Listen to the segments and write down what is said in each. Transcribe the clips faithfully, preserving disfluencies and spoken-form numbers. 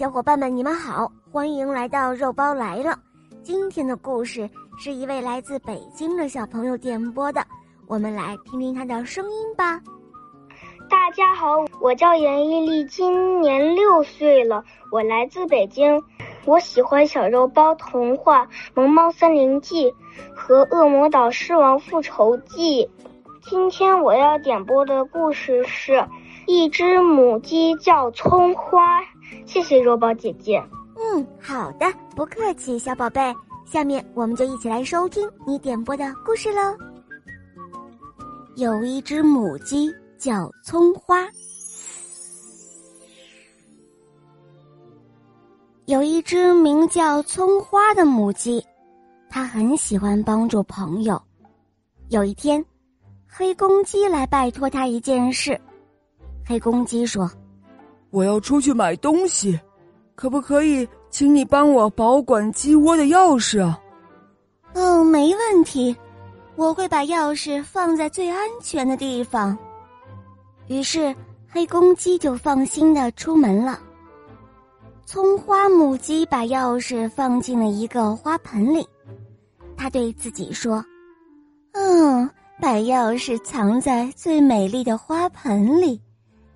小伙伴们，你们好，欢迎来到肉包来了。今天的故事是一位来自北京的小朋友点播的，我们来听听他的声音吧。大家好，我叫严一丽，今年六岁了，我来自北京。我喜欢小肉包童话《萌猫森林记》和《恶魔岛狮王复仇记》。今天我要点播的故事是一只母鸡叫葱花。谢谢肉包姐姐。嗯，好的，不客气，小宝贝。下面我们就一起来收听你点播的故事喽。有一只母鸡叫葱花。有一只名叫葱花的母鸡，它很喜欢帮助朋友。有一天，黑公鸡来拜托它一件事。黑公鸡说，我要出去买东西，可不可以请你帮我保管鸡窝的钥匙啊？哦，没问题，我会把钥匙放在最安全的地方。于是黑公鸡就放心地出门了。葱花母鸡把钥匙放进了一个花盆里，它对自己说，嗯，把钥匙藏在最美丽的花盆里，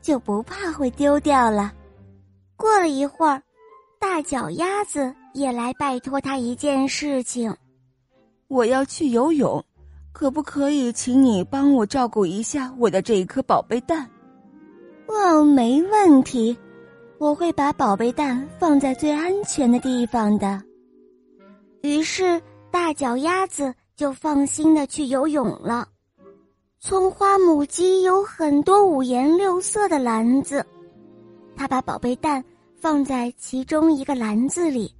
就不怕会丢掉了。过了一会儿，大脚鸭子也来拜托他一件事情。我要去游泳，可不可以请你帮我照顾一下我的这一颗宝贝蛋？哇，没问题，我会把宝贝蛋放在最安全的地方的。于是大脚鸭子就放心地去游泳了。葱花母鸡有很多五颜六色的篮子，它把宝贝蛋放在其中一个篮子里，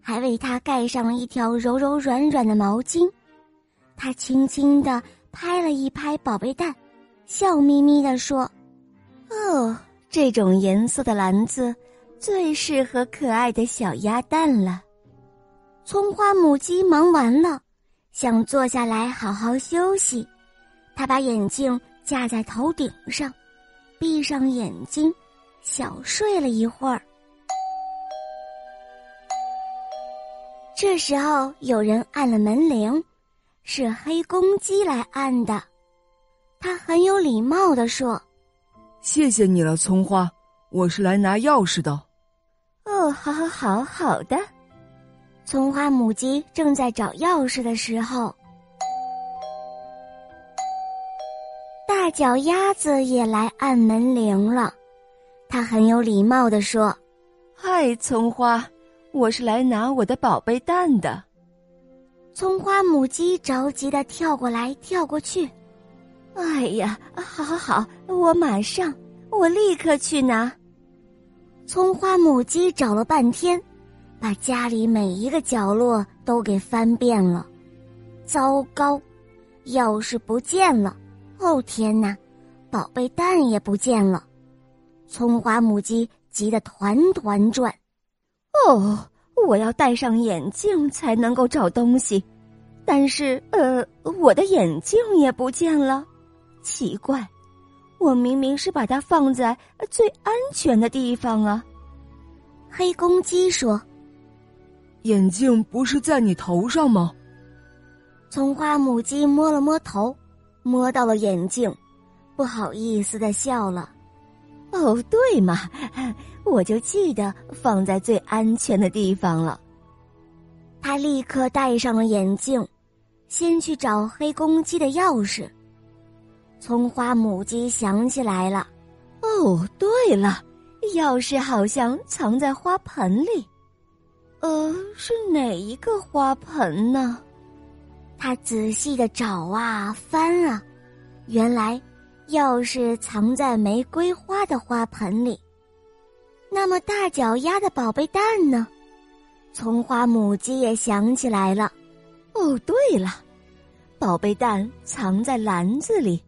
还为它盖上了一条柔柔软软的毛巾。它轻轻地拍了一拍宝贝蛋，笑眯眯地说，哦，这种颜色的篮子最适合可爱的小鸭蛋了。葱花母鸡忙完了，想坐下来好好休息。他把眼镜架在头顶上，闭上眼睛，小睡了一会儿。这时候有人按了门铃，是黑公鸡来按的。他很有礼貌地说，谢谢你了，葱花，我是来拿钥匙的。哦，好好好好的。葱花母鸡正在找钥匙的时候，大脚鸭子也来按门铃了。它很有礼貌地说，嗨，葱花，我是来拿我的宝贝蛋的。葱花母鸡着急地跳过来跳过去，哎呀，好好好，我马上，我立刻去拿。葱花母鸡找了半天，把家里每一个角落都给翻遍了。糟糕，钥匙不见了。哦，天哪，宝贝蛋也不见了。葱花母鸡急得团团转。哦，我要戴上眼镜才能够找东西，但是呃，我的眼镜也不见了。奇怪，我明明是把它放在最安全的地方啊。黑公鸡说，眼镜不是在你头上吗？葱花母鸡摸了摸头，摸到了眼镜，不好意思地笑了。哦，对嘛，我就记得放在最安全的地方了。他立刻戴上了眼镜，先去找黑公鸡的钥匙。葱花母鸡想起来了，哦，对了，钥匙好像藏在花盆里。呃，是哪一个花盆呢？他仔细地找啊翻啊，原来钥匙藏在玫瑰花的花盆里。那么大脚鸭的宝贝蛋呢？葱花母鸡也想起来了，哦，对了，宝贝蛋藏在篮子里，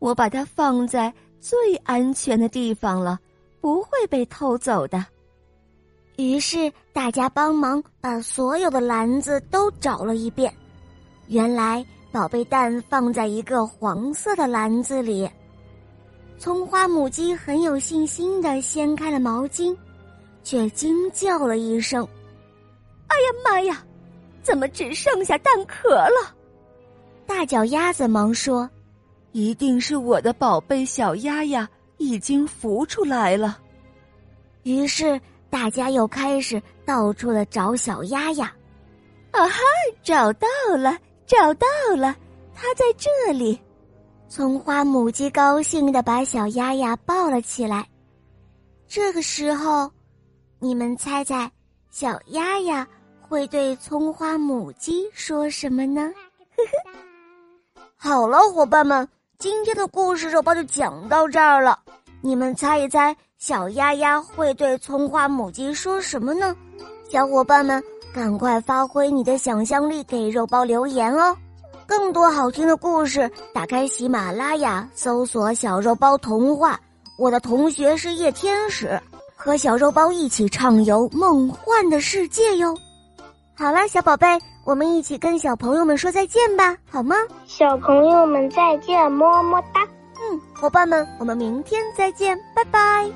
我把它放在最安全的地方了，不会被偷走的。于是大家帮忙把所有的篮子都找了一遍，原来宝贝蛋放在一个黄色的篮子里。葱花母鸡很有信心地掀开了毛巾，却惊叫了一声：“哎呀妈呀，怎么只剩下蛋壳了？”大脚鸭子忙说：“一定是我的宝贝小鸭呀，已经孵出来了。”于是大家又开始到处的找小鸭鸭。啊哈，找到了，找到了，它在这里。葱花母鸡高兴地把小鸭鸭抱了起来。这个时候，你们猜猜小鸭鸭会对葱花母鸡说什么呢？好了，伙伴们，今天的故事肉包就讲到这儿了。你们猜一猜小鸭鸭会对葱花母鸡说什么呢？小伙伴们赶快发挥你的想象力，给肉包留言哦。更多好听的故事，打开喜马拉雅，搜索小肉包童话，我的同学是夜天使，和小肉包一起畅游梦幻的世界哟。好了，小宝贝，我们一起跟小朋友们说再见吧，好吗？小朋友们再见，么么哒。嗯，伙伴们，我们明天再见，拜拜。